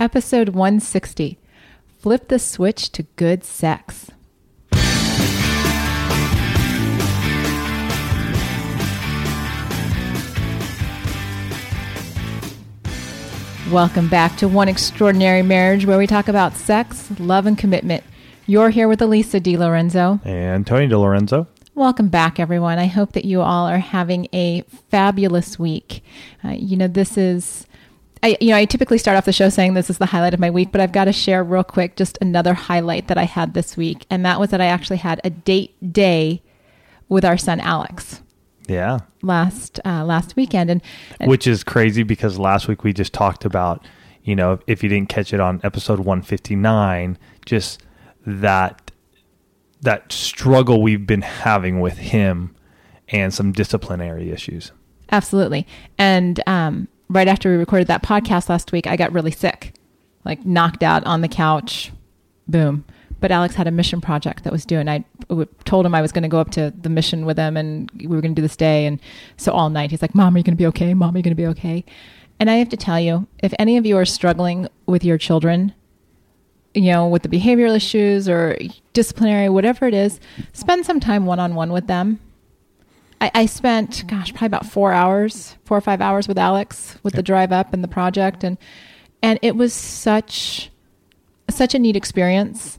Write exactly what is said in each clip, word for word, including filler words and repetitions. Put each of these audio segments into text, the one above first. Episode one sixty, Flip the Switch to Good Sex. Welcome back to One Extraordinary Marriage, where we talk about sex, love, and commitment. You're here with Elisa DiLorenzo. And Tony DiLorenzo. Welcome back, everyone. I hope that you all are having a fabulous week. Uh, you know, this is... I, you know, I typically start off the show saying this is the highlight of my week, but I've got to share real quick just another highlight that I had this week, and that was that I actually had a date day with our son Alex. Yeah. Last uh, last weekend, and, and which is crazy because last week we just talked about, you know, if you didn't catch it on episode one fifty-nine, just that that struggle we've been having with him and some disciplinary issues. Absolutely, and um. Right after we recorded that podcast last week, I got really sick, like knocked out on the couch, boom. But Alex had a mission project that was due, and I told him I was going to go up to the mission with him, and we were going to do this day. And so all night, he's like, Mom, are you going to be okay? Mom, are you going to be okay? And I have to tell you, if any of you are struggling with your children, you know, with the behavioral issues or disciplinary, whatever it is, spend some time one-on-one with them. I spent, gosh, probably about four hours, four or five hours with Alex with yep. the drive up and the project. And, and it was such, such a neat experience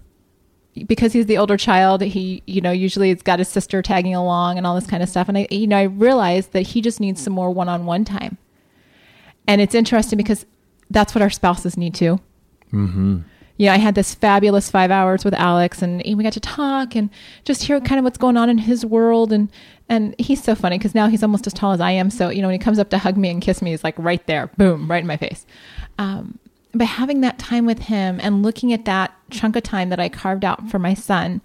because he's the older child. He, you know, usually it's got his sister tagging along and all this kind of stuff. And I, you know, I realized that he just needs some more one-on-one time. And it's interesting because that's what our spouses need too. Mm-hmm. Yeah, I had this fabulous five hours with Alex, and we got to talk and just hear kind of what's going on in his world. And and he's so funny because now he's almost as tall as I am. So, you know, when he comes up to hug me and kiss me, he's like right there, boom, right in my face. Um, but having that time with him and looking at that chunk of time that I carved out for my son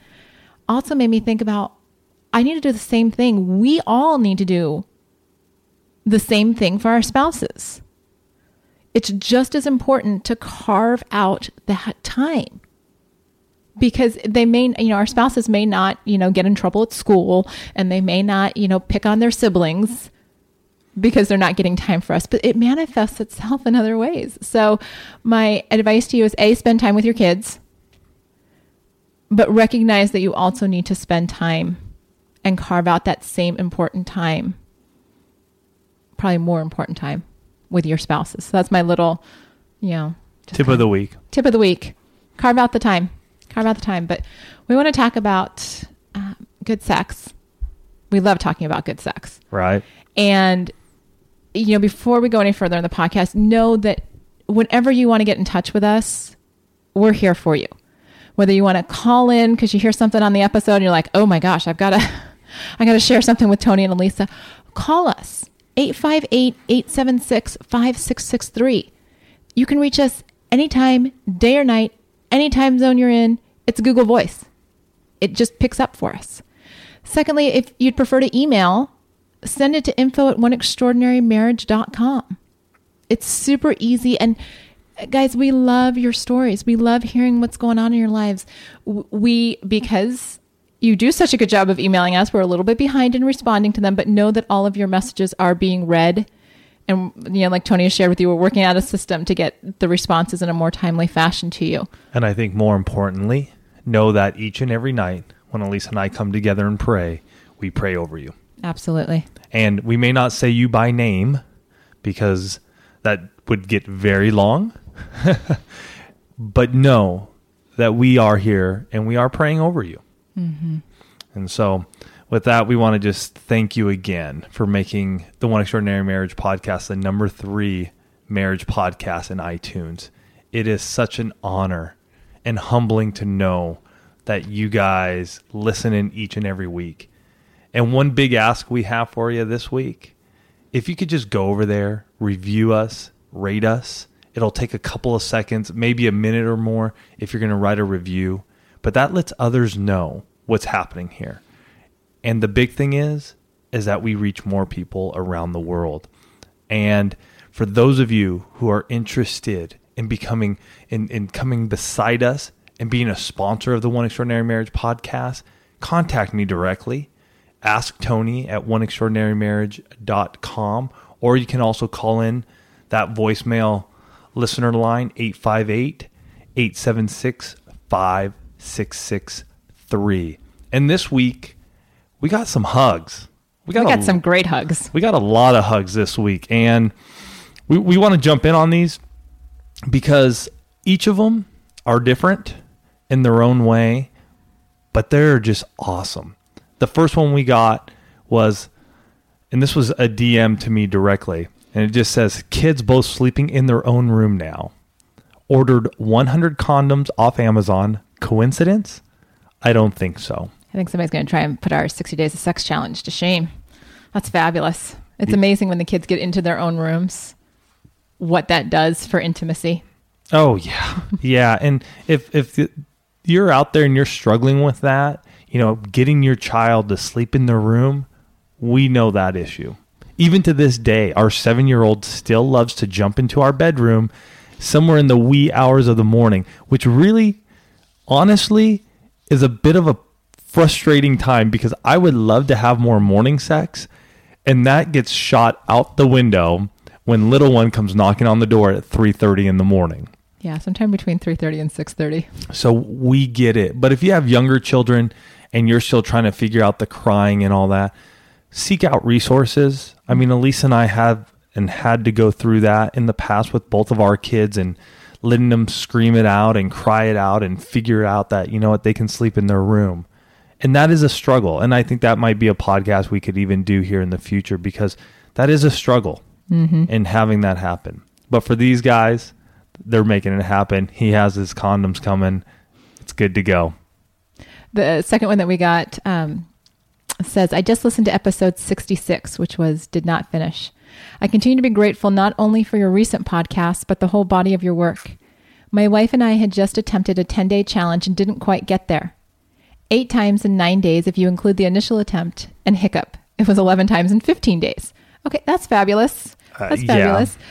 also made me think about, I need to do the same thing. We all need to do the same thing for our spouses. It's just as important to carve out that time because they may, you know, our spouses may not, you know, get in trouble at school, and they may not, you know, pick on their siblings because they're not getting time for us, but it manifests itself in other ways. So my advice to you is A, spend time with your kids, but recognize that you also need to spend time and carve out that same important time, probably more important time, with your spouses. So that's my little, you know, tip of the week. Tip of the week. Carve out the time. Carve out the time. But we want to talk about uh, good sex. We love talking about good sex. Right. And, you know, before we go any further in the podcast, know that whenever you want to get in touch with us, we're here for you. Whether you want to call in because you hear something on the episode and you're like, oh my gosh, I've got to, I got to share something with Tony and Elisa. Call us. eight five eight, eight seven six, five six six three. You can reach us anytime, day or night, any time zone you're in. It's Google Voice. It just picks up for us. Secondly, if you'd prefer to email, send it to info at one extraordinary marriage dot com. It's super easy. And guys, we love your stories. We love hearing what's going on in your lives. We, because... You do such a good job of emailing us. We're a little bit behind in responding to them, but know that all of your messages are being read. And, you know, like Tony has shared with you, we're working out a system to get the responses in a more timely fashion to you. And I think more importantly, know that each and every night when Elisa and I come together and pray, we pray over you. Absolutely. And we may not say you by name because that would get very long, but know that we are here and we are praying over you. Mm-hmm. And so with that, we want to just thank you again for making the One Extraordinary Marriage podcast the number three marriage podcast in iTunes. It is such an honor and humbling to know that you guys listen in each and every week. And one big ask we have for you this week, if you could just go over there, review us, rate us. It'll take a couple of seconds, maybe a minute or more if you're going to write a review. But that lets others know what's happening here. And the big thing is, is that we reach more people around the world. And for those of you who are interested in becoming, in, in coming beside us and being a sponsor of the One Extraordinary Marriage podcast, contact me directly. Ask Tony at one extraordinary marriage dot com, or you can also call in that voicemail Listener line eight five eight, eight seven six, five six six three. And this week, we got some hugs. We got, we got a, some great hugs. We got a lot of hugs this week. And we, we want to jump in on these because each of them are different in their own way, but they're just awesome. The first one we got was, and this was a D M to me directly, and it just says, kids both sleeping in their own room now. Ordered one hundred condoms off Amazon. Coincidence? I don't think so. I think somebody's going to try and put our sixty Days of Sex Challenge to shame. That's fabulous. It's yeah. amazing when the kids get into their own rooms, what that does for intimacy. Oh, yeah. Yeah. And if if you're out there and you're struggling with that, you know, getting your child to sleep in their room, we know that issue. Even to this day, our seven-year-old still loves to jump into our bedroom somewhere in the wee hours of the morning, which really, honestly, is a bit of a frustrating time because I would love to have more morning sex, and that gets shot out the window when little one comes knocking on the door at three thirty in the morning. Yeah, sometime between three thirty and six thirty. So we get it. But if you have younger children and you're still trying to figure out the crying and all that, seek out resources. I mean, Elisa and I have and had to go through that in the past with both of our kids and letting them scream it out and cry it out and figure out that, you know what, they can sleep in their room. And that is a struggle. And I think that might be a podcast we could even do here in the future because that is a struggle mm-hmm. in having that happen. But for these guys, they're making it happen. He has his condoms coming. It's good to go. The second one that we got um, says, I just listened to episode sixty-six, which was Did Not Finish. I continue to be grateful not only for your recent podcast, but the whole body of your work. My wife and I had just attempted a ten-day challenge and didn't quite get there. Eight times in nine days if you include the initial attempt and hiccup. It was eleven times in fifteen days. Okay, that's fabulous. That's uh, fabulous. Yeah.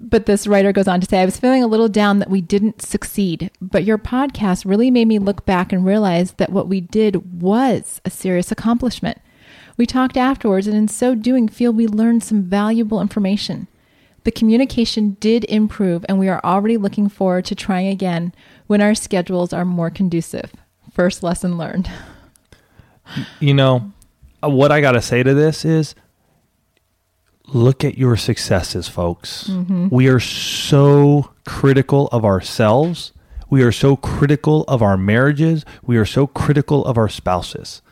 But this writer goes on to say, I was feeling a little down that we didn't succeed, but your podcast really made me look back and realize that what we did was a serious accomplishment. We talked afterwards and in so doing feel we learned some valuable information. The communication did improve and we are already looking forward to trying again when our schedules are more conducive. First lesson learned. You know, what I got to say to this is look at your successes, folks. Mm-hmm. We are so critical of ourselves. We are so critical of our marriages. We are so critical of our spouses.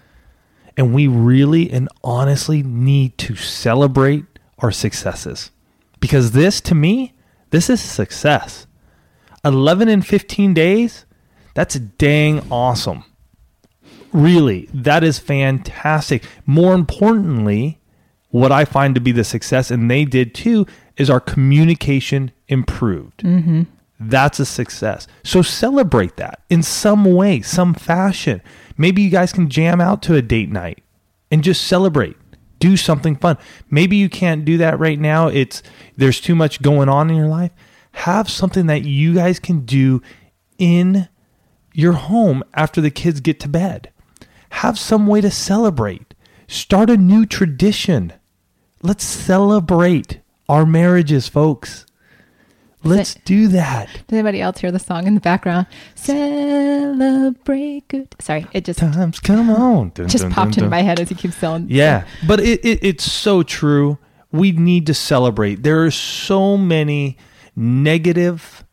And we really and honestly need to celebrate our successes. Because this, to me, this is success. eleven and fifteen days, that's dang awesome. Really, that is fantastic. More importantly, what I find to be the success, and they did too, is our communication improved. Mm-hmm. That's a success. So celebrate that in some way, some fashion. Maybe you guys can jam out to a date night and just celebrate. Do something fun. Maybe you can't do that right now. It's there's too much going on in your life. Have something that you guys can do in your home after the kids get to bed. Have some way to celebrate. Start a new tradition. Let's celebrate our marriages, folks. Let's it, do that. Does anybody else hear the song in the background? Celebrate good. Sorry, it just times come on. Dun, just dun, popped dun, into dun. my head as he keeps selling. Yeah, but it, it it's so true. We need to celebrate. There are so many negative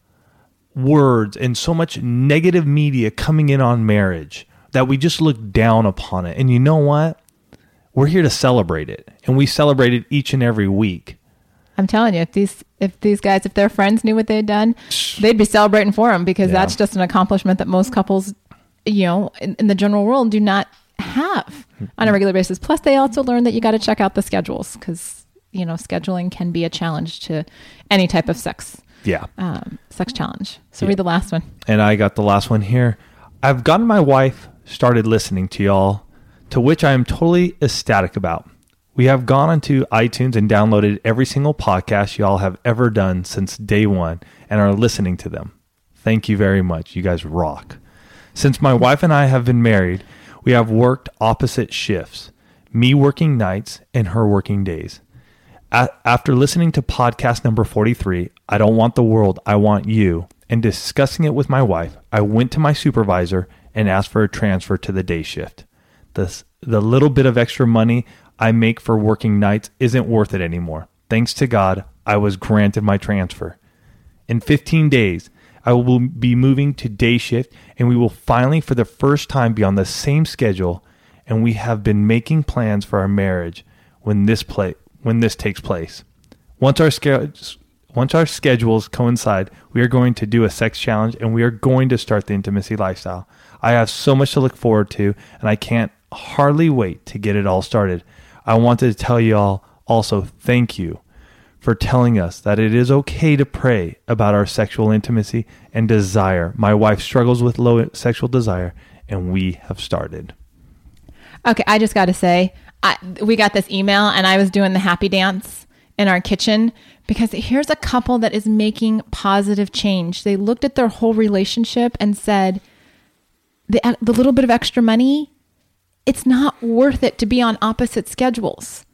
words and so much negative media coming in on marriage that we just look down upon it. And you know what? We're here to celebrate it. And we celebrate it each and every week. I'm telling you, if these if these guys, if their friends knew what they'd done, they'd be celebrating for them because yeah. that's just an accomplishment that most couples, you know, in, in the general world do not have on a regular basis. Plus, they also learn that you got to check out the schedules because, you know, scheduling can be a challenge to any type of sex. Yeah. Um, sex challenge. So yeah. read the last one. And I got the last one here. I've gotten my wife started listening to y'all, to which I am totally ecstatic about. We have gone onto iTunes and downloaded every single podcast y'all have ever done since day one and are listening to them. Thank you very much. You guys rock. Since my wife and I have been married, we have worked opposite shifts, me working nights and her working days. A- after listening to podcast number forty-three, I Don't Want the World, I Want You, and discussing it with my wife, I went to my supervisor and asked for a transfer to the day shift. This, the little bit of extra money I make for working nights isn't worth it anymore. Thanks to God, I was granted my transfer. In fifteen days, I will be moving to day shift, and we will finally, for the first time, be on the same schedule, and we have been making plans for our marriage when this play when this takes place. Once our schedules once our schedules coincide, we are going to do a sex challenge, and we are going to start the intimacy lifestyle. I have so much to look forward to, and I can't hardly wait to get it all started. I wanted to tell you all also thank you for telling us that it is okay to pray about our sexual intimacy and desire. My wife struggles with low sexual desire, and we have started. Okay, I just got to say, I, we got this email and I was doing the happy dance in our kitchen because here's a couple that is making positive change. They looked at their whole relationship and said, the, the little bit of extra money, it's not worth it to be on opposite schedules.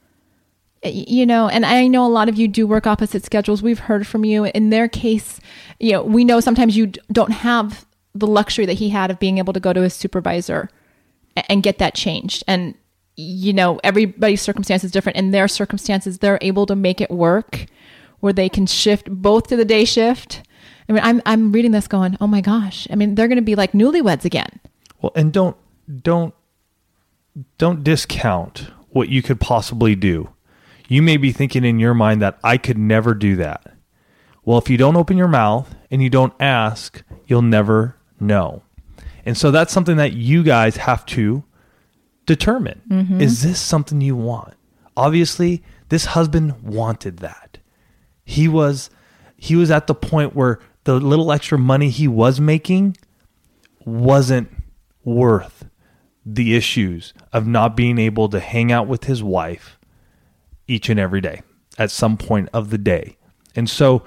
You know, and I know a lot of you do work opposite schedules. We've heard from you. In their case, you know, we know sometimes you don't have the luxury that he had of being able to go to his supervisor and get that changed. And, you know, everybody's circumstance is different. In their circumstances, they're able to make it work where they can shift both to the day shift. I mean, I'm I'm reading this going, oh my gosh. I mean, they're going to be like newlyweds again. Well, and don't don't don't discount what you could possibly do. You may be thinking in your mind that I could never do that. Well, if you don't open your mouth and you don't ask, you'll never know. And so that's something that you guys have to determine. Mm-hmm. Is this something you want? Obviously, this husband wanted that. He was he was at the point where the little extra money he was making wasn't worth the issues of not being able to hang out with his wife each and every day at some point of the day. And so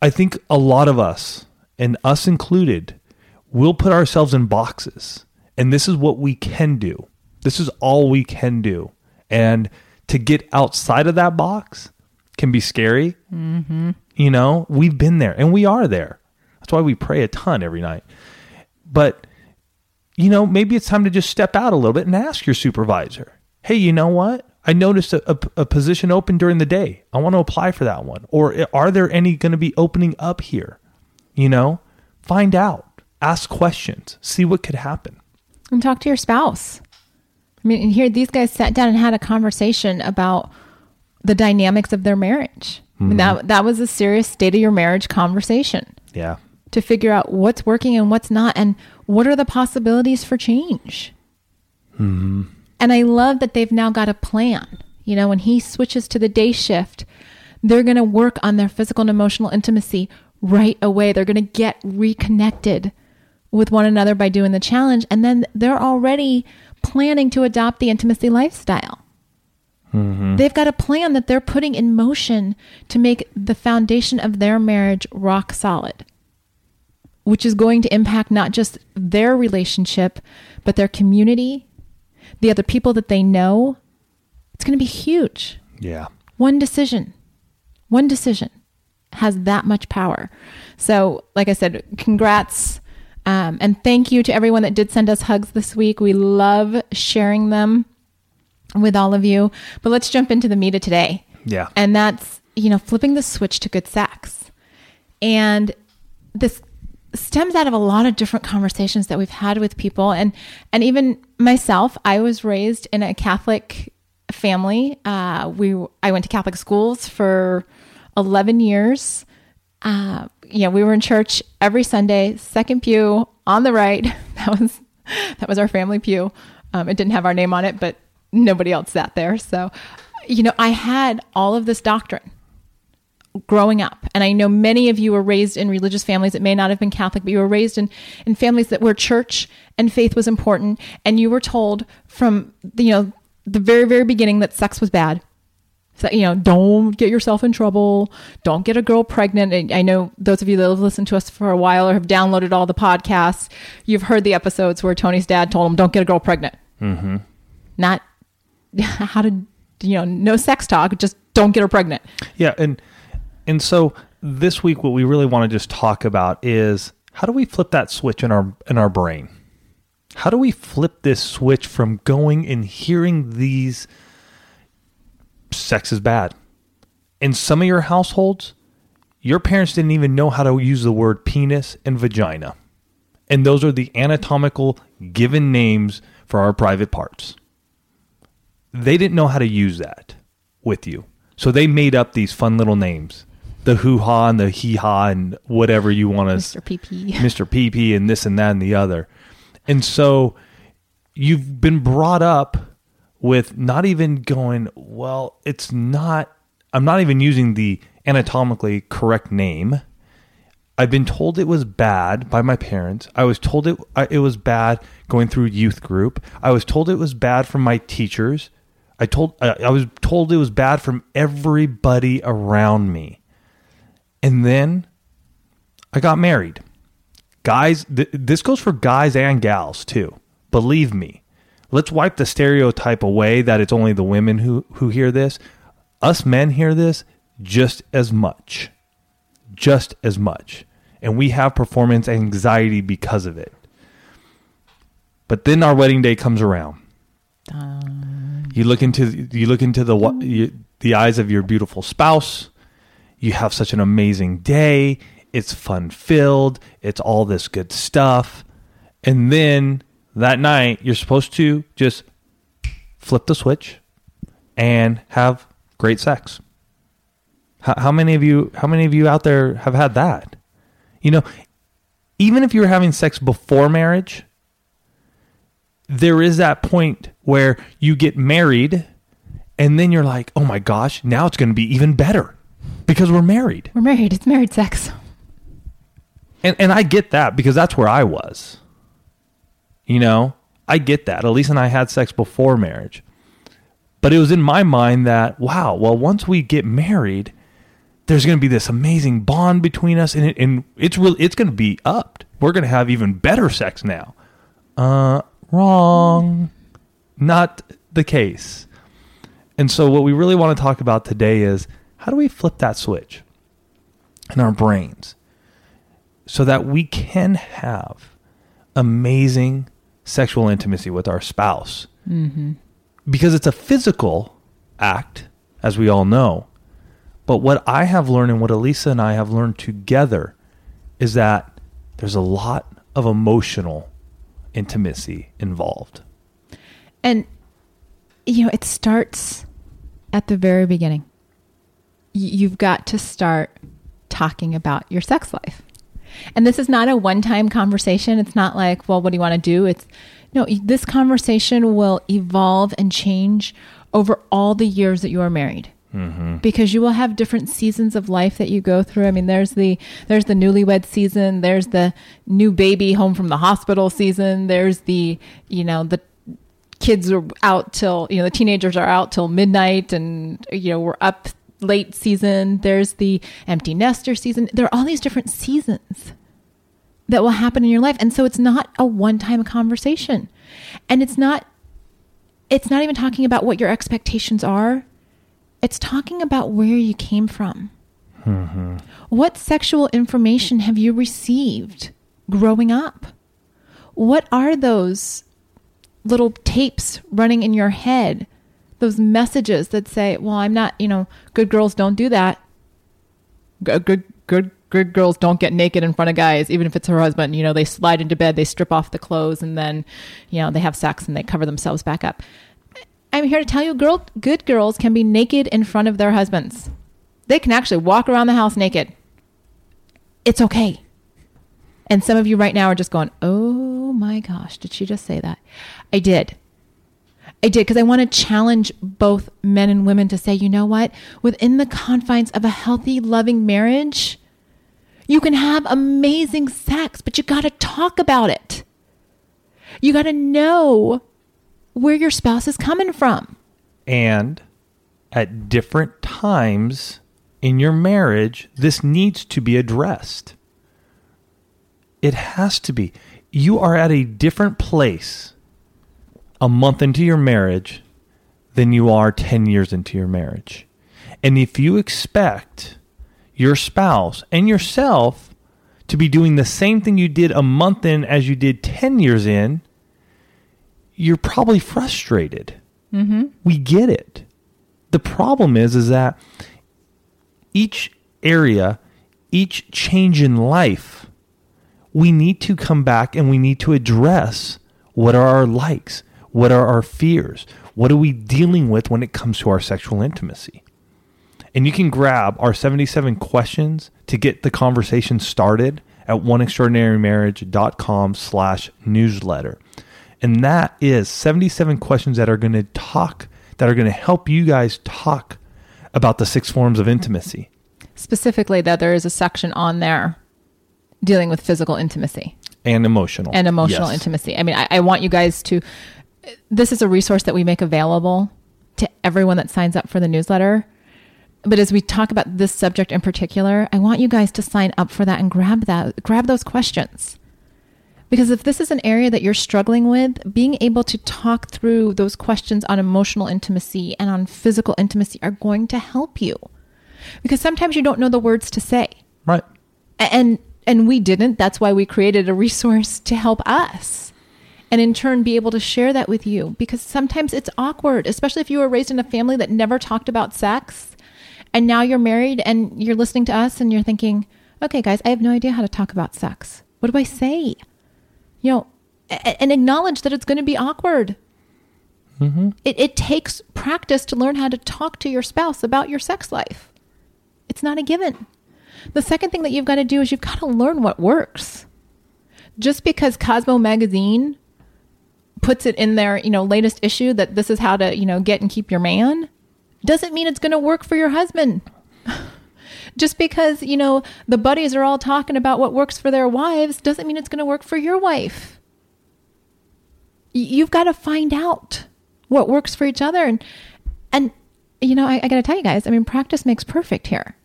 I think a lot of us, and us included, we'll put ourselves in boxes. And this is what we can do. This is all we can do. And to get outside of that box can be scary. Mm-hmm. You know, we've been there and we are there. That's why we pray a ton every night. But, you know, maybe it's time to just step out a little bit and ask your supervisor, hey, you know what? I noticed a, a, a position open during the day. I want to apply for that one. Or are there any going to be opening up here? You know, find out, ask questions, see what could happen. And talk to your spouse. I mean, and here, these guys sat down and had a conversation about the dynamics of their marriage. Mm-hmm. I mean, that, that was a serious state of your marriage conversation. Yeah. To figure out what's working and what's not, and what are the possibilities for change. Mm-hmm. And I love that they've now got a plan. You know, when he switches to the day shift, they're going to work on their physical and emotional intimacy right away. They're going to get reconnected with one another by doing the challenge. And then they're already planning to adopt the intimacy lifestyle. Mm-hmm. They've got a plan that they're putting in motion to make the foundation of their marriage rock solid, which is going to impact not just their relationship, but their community, the other people that they know. It's going to be huge. Yeah. One decision, one decision has that much power. So like I said, congrats. Um, and thank you to everyone that did send us hugs this week. We love sharing them with all of you, but let's jump into the meat of today. Yeah. And that's, you know, flipping the switch to good sex. And this stems out of a lot of different conversations that we've had with people. And, and even myself, I was raised in a Catholic family. Uh, we, I went to Catholic schools for eleven years. Uh, you know, we were in church every Sunday, second pew on the right. That was, that was our family pew. Um, it didn't have our name on it, but nobody else sat there. So, you know, I had all of this doctrine growing up. And I know many of you were raised in religious families. It may not have been Catholic, but you were raised in, in families that where church and faith was important. And you were told from, you know, the very, very beginning that sex was bad. So, you know, don't get yourself in trouble. Don't get a girl pregnant. I know those of you that have listened to us for a while or have downloaded all the podcasts, you've heard the episodes where Tony's dad told him, don't get a girl pregnant. Mm-hmm. Not how to, you know, no sex talk, just don't get her pregnant. Yeah. And, and so this week, what we really want to just talk about is how do we flip that switch in our, in our brain? How do we flip this switch from going and hearing these sex is bad? In some of your households, your parents didn't even know how to use the word penis and vagina. And those are the anatomical given names for our private parts. They didn't know how to use that with you. So they made up these fun little names. The hoo-ha and the hee-ha and whatever you want to... Mister P P. Mister P P and this and that and the other. And so you've been brought up with not even going, well, it's not, I'm not even using the anatomically correct name. I've been told it was bad by my parents. I was told it it was bad going through youth group. I was told it was bad from my teachers. I told I, I was told it was bad from everybody around me. And then I got married. Guys, th- this goes for guys and gals too. Believe me. Let's wipe the stereotype away that it's only the women who, who hear this. Us men hear this just as much. Just as much. And we have performance anxiety because of it. But then our wedding day comes around. Um, you look into you look into the you, the eyes of your beautiful spouse. You have such an amazing day. It's fun-filled. It's all this good stuff. And then that night, you're supposed to just flip the switch and have great sex. How, how many of you? How many of you out there have had that? You know, even if you were having sex before marriage, there is that point where you get married, and then you're like, "Oh my gosh, now it's going to be even better." Because we're married. We're married. It's married sex. And and I get that because that's where I was. You know, I get that. Elise and I had sex before marriage. But it was in my mind that, wow, well, once we get married, there's going to be this amazing bond between us. And, it, and it's really, it's going to be upped. We're going to have even better sex now. Uh, wrong. Not the case. And so what we really want to talk about today is, how do we flip that switch in our brains so that we can have amazing sexual intimacy with our spouse? Mm-hmm. Because it's a physical act, as we all know. But what I have learned and what Elisa and I have learned together is that there's a lot of emotional intimacy involved. And, you know, it starts at the very beginning. You've got to start talking about your sex life. And this is not a one-time conversation. It's not like, well, what do you want to do? It's no, this conversation will evolve and change over all the years that you are married. Mm-hmm. Because you will have different seasons of life that you go through. I mean, there's the there's the newlywed season, there's the new baby home from the hospital season, there's the, you know, the kids are out till, you know, the teenagers are out till midnight and, you know, we're up late season, there's the empty nester season. There are all these different seasons that will happen in your life. And so it's not a one-time conversation. And it's not, it's not even talking about what your expectations are. It's talking about where you came from. Mm-hmm. What sexual information have you received growing up? What are those little tapes running in your head? Those messages that say, well, I'm not, you know, good girls don't do that. Good, good, good, good girls don't get naked in front of guys, even if it's her husband. You know, they slide into bed, they strip off the clothes, and then, you know, they have sex and they cover themselves back up. I'm here to tell you, girl, good girls can be naked in front of their husbands. They can actually walk around the house naked. It's okay. And some of you right now are just going, oh my gosh, did she just say that? I did. I did, because I want to challenge both men and women to say, you know what? Within the confines of a healthy, loving marriage, you can have amazing sex, but you got to talk about it. You got to know where your spouse is coming from. And at different times in your marriage, this needs to be addressed. It has to be. You are at a different place a month into your marriage than you are ten years into your marriage. And if you expect your spouse and yourself to be doing the same thing you did a month in as you did ten years in, you're probably frustrated. Mm-hmm. We get it. The problem is, is that each area, each change in life, we need to come back and we need to address what are our likes, what are our fears, what are we dealing with when it comes to our sexual intimacy. And you can grab our seventy-seven questions to get the conversation started at oneextraordinarymarriage.com slash newsletter. And that is seventy-seven questions that are going to talk, that are going to help you guys talk about the six forms of intimacy. Specifically, that there is a section on there dealing with physical intimacy. And emotional. And emotional yes. intimacy. I mean, I, I want you guys to, this is a resource that we make available to everyone that signs up for the newsletter. But as we talk about this subject in particular, I want you guys to sign up for that and grab that, grab those questions. Because if this is an area that you're struggling with, being able to talk through those questions on emotional intimacy and on physical intimacy are going to help you. Because sometimes you don't know the words to say. Right. And and we didn't. That's why we created a resource to help us. And in turn, be able to share that with you. Because sometimes it's awkward, especially if you were raised in a family that never talked about sex. And now you're married and you're listening to us and you're thinking, okay, guys, I have no idea how to talk about sex. What do I say? You know, and acknowledge that it's going to be awkward. Mm-hmm. It, it takes practice to learn how to talk to your spouse about your sex life. It's not a given. The second thing that you've got to do is you've got to learn what works. Just because Cosmo Magazine puts it in their, you know, latest issue that this is how to, you know, get and keep your man, doesn't mean it's going to work for your husband. Just because, you know, the buddies are all talking about what works for their wives doesn't mean it's going to work for your wife. You've got to find out what works for each other. And, and you know, I, I got to tell you guys, I mean, practice makes perfect here.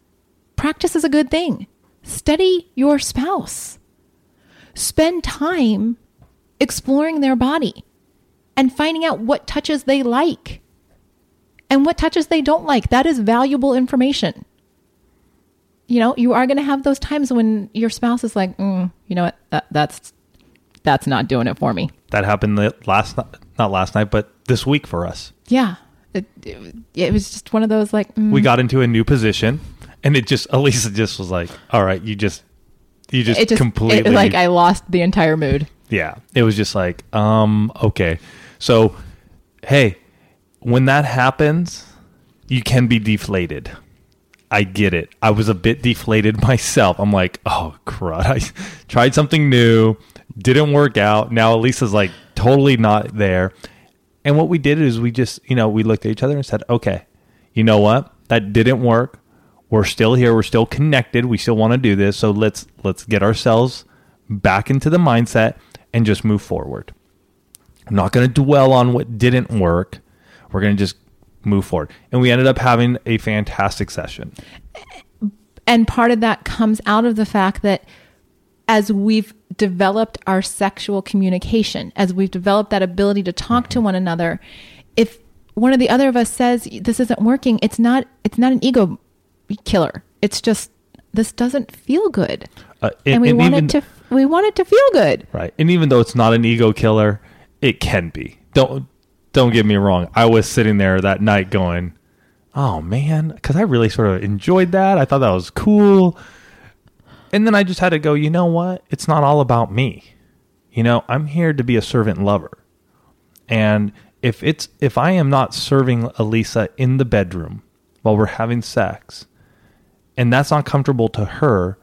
Practice is a good thing. Study your spouse. Spend time exploring their body and finding out what touches they like. And what touches they don't like. That is valuable information. You know, you are going to have those times when your spouse is like, mm, you know what, that, that's that's not doing it for me. That happened last not last night, but this week for us. Yeah. It, it, it was just one of those like... Mm. We got into a new position and it just, Elisa just was like, all right, you just, you just, it just completely... It, like I lost the entire mood. Yeah. It was just like, um, okay. So, hey... When that happens, you can be deflated. I get it. I was a bit deflated myself. I'm like, oh, crud. I tried something new. Didn't work out. Now Elisa's like totally not there. And what we did is we just, you know, we looked at each other and said, okay, you know what? That didn't work. We're still here. We're still connected. We still want to do this. So let's let's get ourselves back into the mindset and just move forward. I'm not going to dwell on what didn't work. We're going to just move forward. And we ended up having a fantastic session. And part of that comes out of the fact that as we've developed our sexual communication, as we've developed that ability to talk mm-hmm. to one another, if one or the other of us says, this isn't working, it's not it's not an ego killer. It's just, this doesn't feel good. Uh, and, and we and want even, it to we want it to feel good. Right. And even though it's not an ego killer, it can be. Don't... Don't get me wrong. I was sitting there that night going, oh man, because I really sort of enjoyed that. I thought that was cool. And then I just had to go, you know what? It's not all about me. You know, I'm here to be a servant lover. And if it's if I am not serving Elisa in the bedroom while we're having sex, and that's not comfortable to her,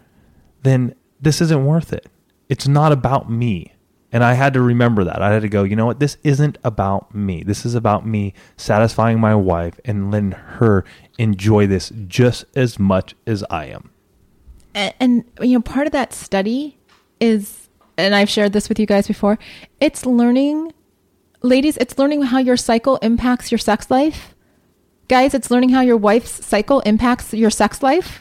then this isn't worth it. It's not about me. And I had to remember that. I had to go, you know what? This isn't about me. This is about me satisfying my wife and letting her enjoy this just as much as I am. And, and you know, part of that study is, and I've shared this with you guys before, it's learning, ladies, it's learning how your cycle impacts your sex life. Guys, it's learning how your wife's cycle impacts your sex life.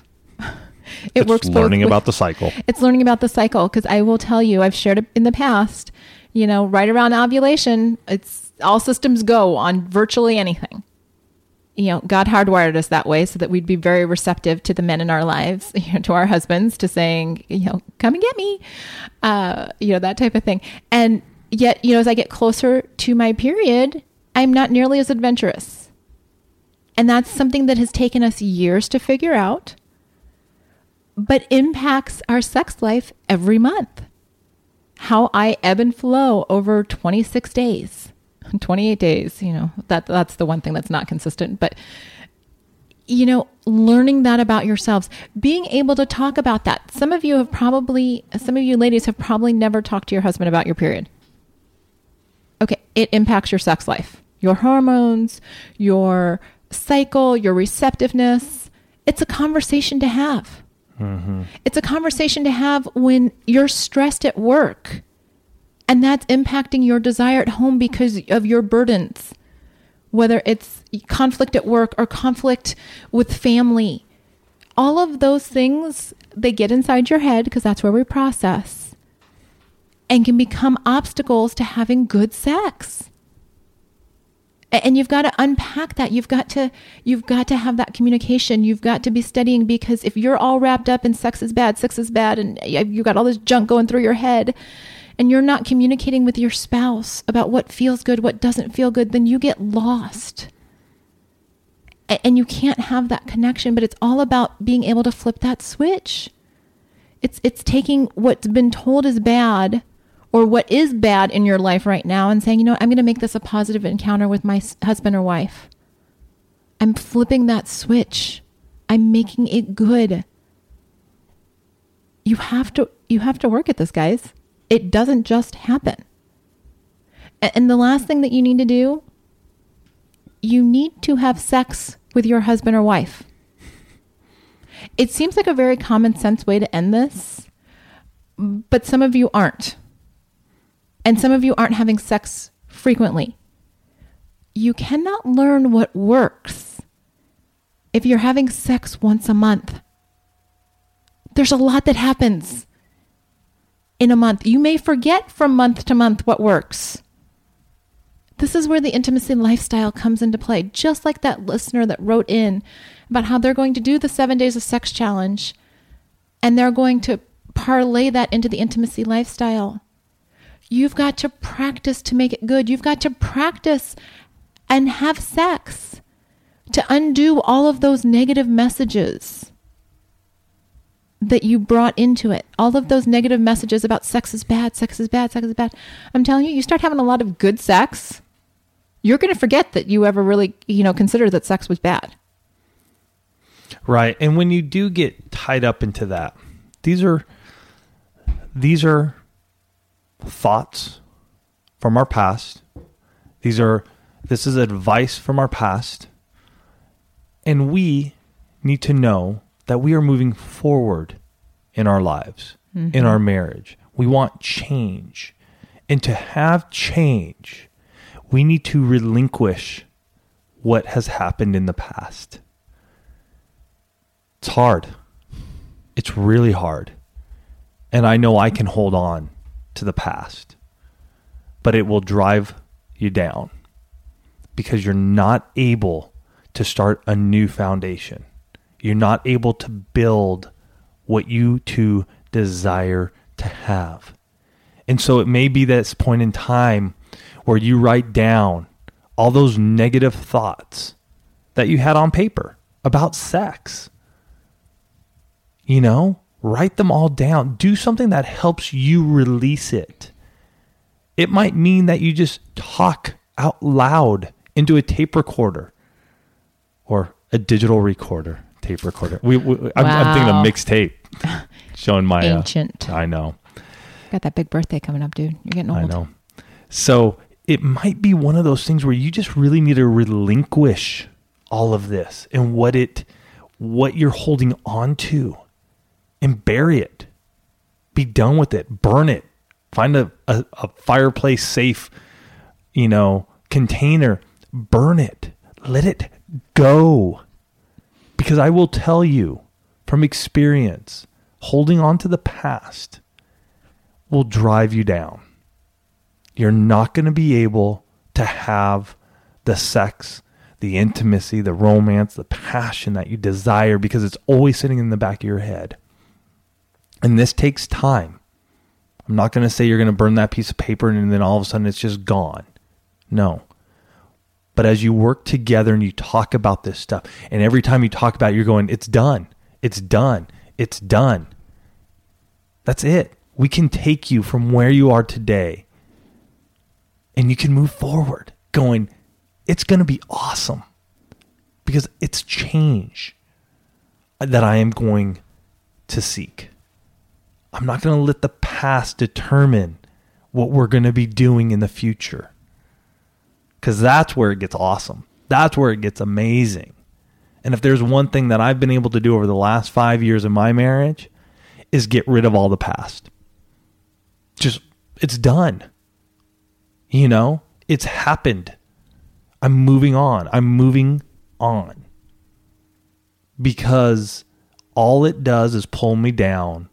It it's works learning with, about the cycle. It's learning about the cycle. Because I will tell you, I've shared in the past, you know, right around ovulation, it's all systems go on virtually anything. you know, God hardwired us that way so that we'd be very receptive to the men in our lives, you know, to our husbands, to saying, you know, come and get me, uh, you know, that type of thing. And yet, you know, as I get closer to my period, I'm not nearly as adventurous. And that's something that has taken us years to figure out, but impacts our sex life every month. How I ebb and flow over twenty-six days. twenty-eight days, you know, that that's the one thing that's not consistent. But, you know, learning that about yourselves, being able to talk about that. Some of you have probably, some of you ladies have probably never talked to your husband about your period. Okay, it impacts your sex life, your hormones, your cycle, your receptiveness. It's a conversation to have. Mm-hmm. It's a conversation to have when you're stressed at work. And that's impacting your desire at home because of your burdens, whether it's conflict at work or conflict with family. All of those things, they get inside your head because that's where we process and can become obstacles to having good sex. And you've got to unpack that. You've got to, you've got to have that communication. You've got to be studying, because if you're all wrapped up in sex is bad, sex is bad, and you've got all this junk going through your head, and you're not communicating with your spouse about what feels good, what doesn't feel good, then you get lost. And you can't have that connection. But it's all about being able to flip that switch. It's it's taking what's been told is bad, or what is bad in your life right now, and saying, you know, I'm going to make this a positive encounter with my husband or wife. I'm flipping that switch. I'm making it good. You have to you have to work at this, guys. It doesn't just happen. And the last thing that you need to do, you need to have sex with your husband or wife. It seems like a very common sense way to end this, but some of you aren't. And some of you aren't having sex frequently. You cannot learn what works if you're having sex once a month. There's a lot that happens in a month. You may forget from month to month what works. This is where the intimacy lifestyle comes into play. Just like that listener that wrote in about how they're going to do the seven days of sex challenge, and they're going to parlay that into the intimacy lifestyle. You've got to practice to make it good. You've got to practice and have sex to undo all of those negative messages that you brought into it. All of those negative messages about sex is bad, sex is bad, sex is bad. I'm telling you, you start having a lot of good sex, you're going to forget that you ever really, you know, considered that sex was bad. Right. And when you do get tied up into that, these are, these are thoughts from our past. These are, this is advice from our past. And we need to know that we are moving forward in our lives, mm-hmm. in our marriage. We want change. And to have change, we need to relinquish what has happened in the past. It's hard. It's really hard. And I know I can hold on to the past, but it will drive you down because you're not able to start a new foundation. You're not able to build what you two desire to have. And so it may be this point in time where you write down all those negative thoughts that you had on paper about sex. You know, write them all down. Do something that helps you release it. It might mean that you just talk out loud into a tape recorder or a digital recorder. Tape recorder. We, we wow. I'm, I'm thinking of mixtape. Showing my ancient. Uh, I know. Got that big birthday coming up, dude. You're getting old. I know. So it might be one of those things where you just really need to relinquish all of this and what it, what you're holding on to, and bury it. Be done with it. Burn it. Find a, a, a fireplace safe, you know, container. Burn it. Let it go. Because I will tell you from experience, holding on to the past will drive you down. You're not going to be able to have the sex the intimacy, the romance, the passion that you desire, because it's always sitting in the back of your head. And this takes time. I'm not going to say you're going to burn that piece of paper and then all of a sudden it's just gone. No. But as you work together and you talk about this stuff, and every time you talk about it, you're going, it's done. It's done. It's done. That's it. We can take you from where you are today and you can move forward going, it's going to be awesome, because it's change that I am going to seek. I'm not going to let the past determine what we're going to be doing in the future, because that's where it gets awesome. That's where it gets amazing. And if there's one thing that I've been able to do over the last five years of my marriage is get rid of all the past. Just, it's done. You know, it's happened. I'm moving on. I'm moving on. Because all it does is pull me down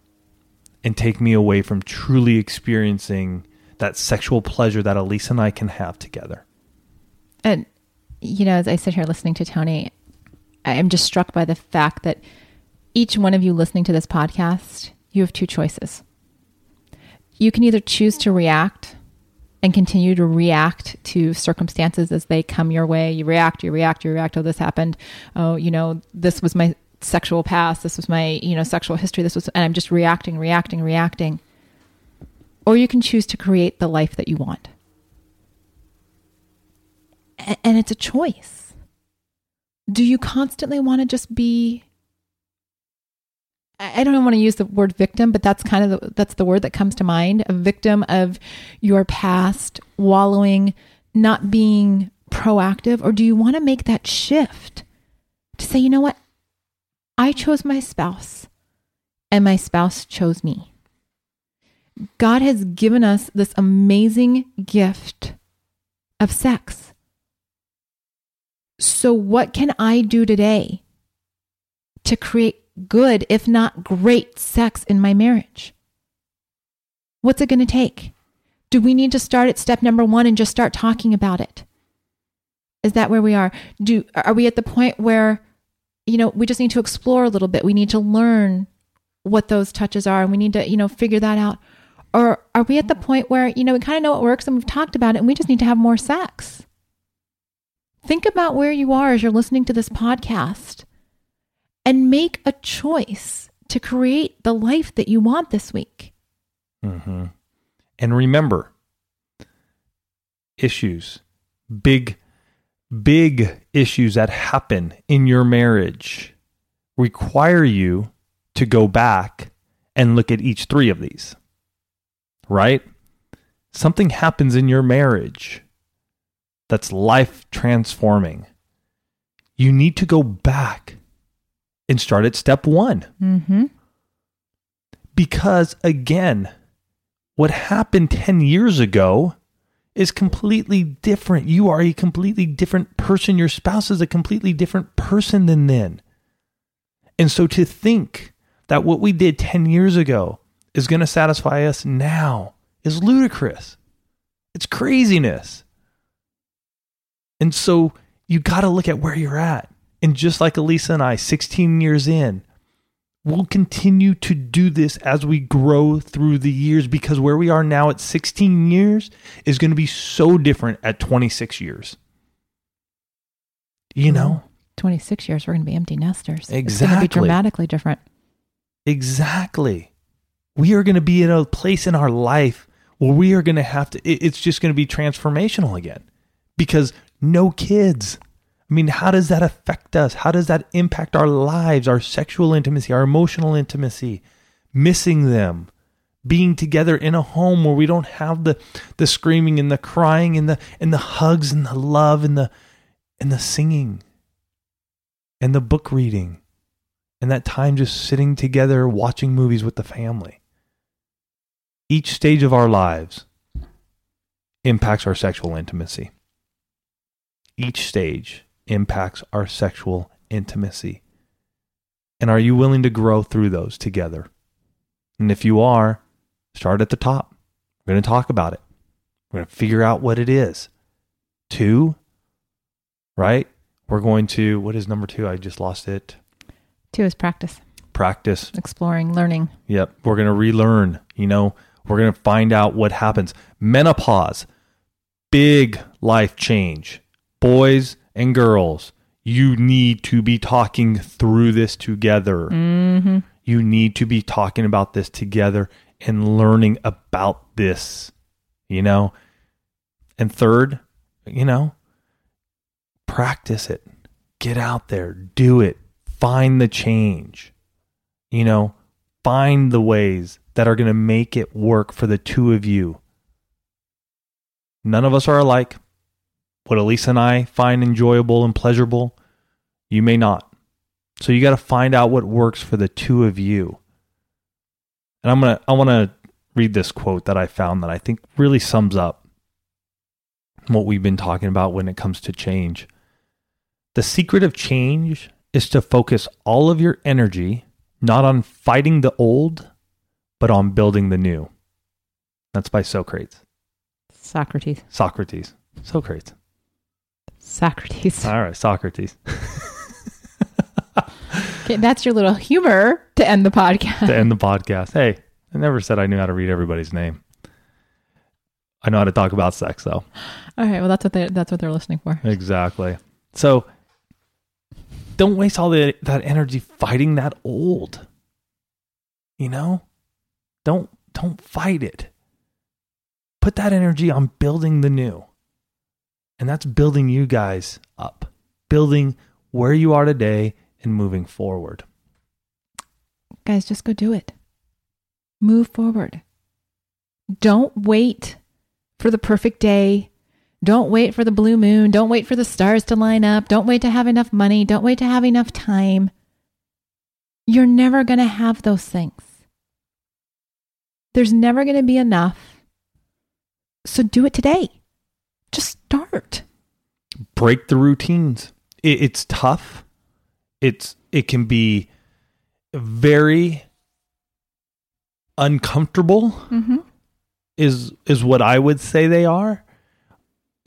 and take me away from truly experiencing that sexual pleasure that Elisa and I can have together. And, you know, as I sit here listening to Tony, I'm just struck by the fact that each one of you listening to this podcast, you have two choices. You can either choose to react and continue to react to circumstances as they come your way. You react, you react, you react. Oh, this happened. Oh, you know, this was my sexual past. This was my, you know, sexual history. This was, and I'm just reacting, reacting, reacting. Or you can choose to create the life that you want. And it's a choice. Do you constantly want to just be, I don't want to use the word victim, but that's kind of the, that's the word that comes to mind, a victim of your past, wallowing, not being proactive? Or do you want to make that shift to say, you know what? I chose my spouse and my spouse chose me. God has given us this amazing gift of sex. So what can I do today to create good, if not great, sex in my marriage? What's it going to take? Do we need to start at step number one and just start talking about it? Is that where we are? Do, are we at the point where, you know, we just need to explore a little bit? We need to learn what those touches are and we need to, you know, figure that out. Or are we at the point where, you know, we kind of know what works and we've talked about it and we just need to have more sex? Think about where you are as you're listening to this podcast. And make a choice to create the life that you want this week. Mm-hmm. And remember, issues, big, big issues that happen in your marriage require you to go back and look at each three of these, right? Something happens in your marriage that's life transforming. You need to go back and start at step one. Mm-hmm. Because again, what happened ten years ago is completely different. You are a completely different person. Your spouse is a completely different person than then. And so to think that what we did ten years ago is going to satisfy us now is ludicrous. It's craziness. And so you got to look at where you're at. And just like Elisa and I, sixteen years in, we'll continue to do this as we grow through the years, because where we are now at sixteen years is going to be so different at twenty-six years. You know? twenty-six years, we're going to be empty nesters. Exactly. It's going to be dramatically different. Exactly. We are going to be in a place in our life where we are going to have to, it's just going to be transformational again, because no kids. I mean, how does that affect us? How does that impact our lives, our sexual intimacy, our emotional intimacy, missing them, being together in a home where we don't have the the screaming and the crying and the and the hugs and the love and the and the singing and the book reading and that time just sitting together watching movies with the family. Each stage of our lives impacts our sexual intimacy. Each stage impacts our sexual intimacy. And are you willing to grow through those together? And if you are, start at the top. We're going to talk about it. We're going to figure out what it is. Two, right? We're going to, what is number two? I just lost it. Two is practice. Practice. Exploring, learning. Yep. We're going to relearn, you know, we're going to find out what happens. Menopause, big life change. Boys and girls, you need to be talking through this together. Mm-hmm. You need to be talking about this together and learning about this, you know? And third, you know, practice it. Get out there. Do it. Find the change. You know, find the ways that are going to make it work for the two of you. None of us are alike. What Elisa and I find enjoyable and pleasurable, you may not. So you got to find out what works for the two of you. And I'm going to I want to read this quote that I found that I think really sums up what we've been talking about when it comes to change. The secret of change is to focus all of your energy not on fighting the old, but on building the new. That's by Socrates. Socrates. Socrates. Socrates. Socrates. All right, Socrates. Okay, that's your little humor to end the podcast. To end the podcast. Hey, I never said I knew how to read everybody's name. I know how to talk about sex, though. All right. Well, that's what they, that's what they're listening for. Exactly. So don't waste all the, that energy fighting that old. You know, don't don't fight it. Put that energy on building the new. And that's building you guys up, building where you are today and moving forward. Guys, just go do it. Move forward. Don't wait for the perfect day. Don't wait for the blue moon. Don't wait for the stars to line up. Don't wait to have enough money. Don't wait to have enough time. You're never going to have those things. There's never going to be enough. So do it today. Just start. Break the routines. It, it's tough. It's it can be very uncomfortable, mm-hmm. is is what I would say they are.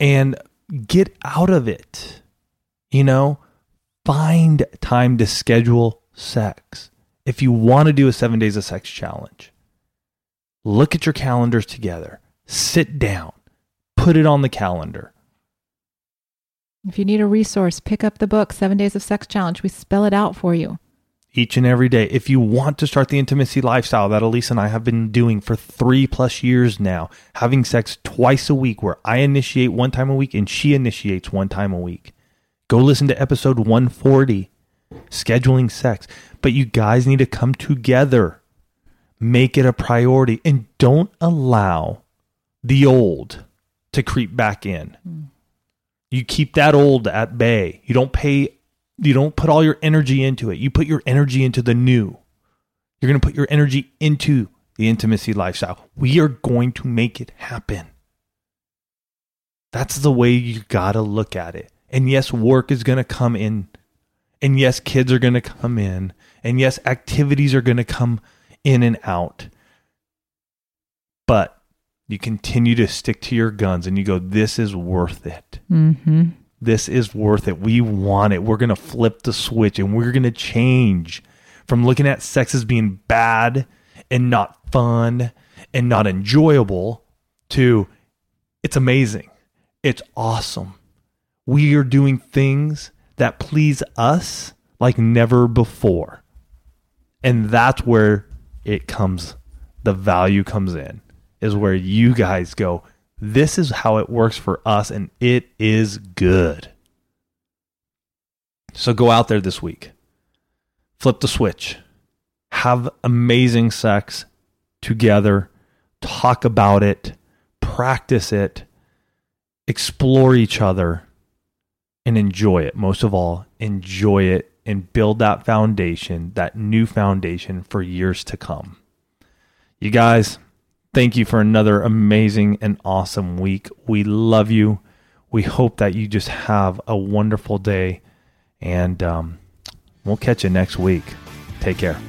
And get out of it. You know, find time to schedule sex. If you want to do a seven days of sex challenge, look at your calendars together. Sit down. Put it on the calendar. If you need a resource, pick up the book, Seven Days of Sex Challenge. We spell it out for you. Each and every day. If you want to start the intimacy lifestyle that Elisa and I have been doing for three plus years now, having sex twice a week where I initiate one time a week and she initiates one time a week, go listen to episode one forty, Scheduling Sex. But you guys need to come together, make it a priority, and don't allow the old to creep back in. Mm. You keep that old at bay. You don't pay, you don't put all your energy into it. You put your energy into the new. You're going to put your energy into the intimacy lifestyle. We are going to make it happen. That's the way you got to look at it. And yes, work is going to come in. And yes, kids are going to come in. And yes, activities are going to come in and out. But you continue to stick to your guns and you go, this is worth it. Mm-hmm. This is worth it. We want it. We're going to flip the switch and we're going to change from looking at sex as being bad and not fun and not enjoyable to it's amazing. It's awesome. We are doing things that please us like never before. And that's where it comes. The value comes in. Is where you guys go, this is how it works for us, and it is good. So go out there this week. Flip the switch. Have amazing sex together. Talk about it. Practice it. Explore each other. And enjoy it. Most of all, enjoy it and build that foundation, that new foundation for years to come. You guys, thank you for another amazing and awesome week. We love you. We hope that you just have a wonderful day, and um, we'll catch you next week. Take care.